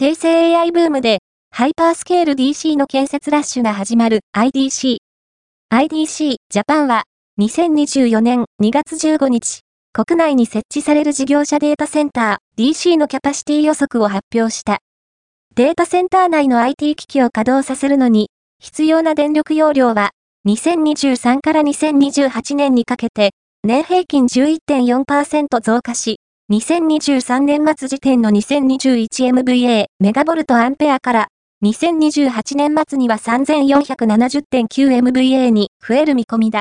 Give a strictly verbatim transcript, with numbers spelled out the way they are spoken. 生成 エーアイ ブームで、ハイパースケール ディーシー の建設ラッシュが始まる アイディーシー。アイディーシー ジャパンは、にせんにじゅうよねんにがつじゅうごにち、国内に設置される事業者データセンター ディーシー のキャパシティ予測を発表した。データセンター内の アイティー 機器を稼働させるのに、必要な電力容量は、にせんにじゅうさんからにせんにじゅうはちねんにかけて、年平均 じゅういってんよんパーセント 増加し、にせんにじゅうさんねんまつ時点の にせんにじゅういちエムブイエー メガボルトアンペアから、にせんにじゅうはちねんまつには さんぜんよんひゃくななじゅってんきゅうエムブイエー に増える見込みだ。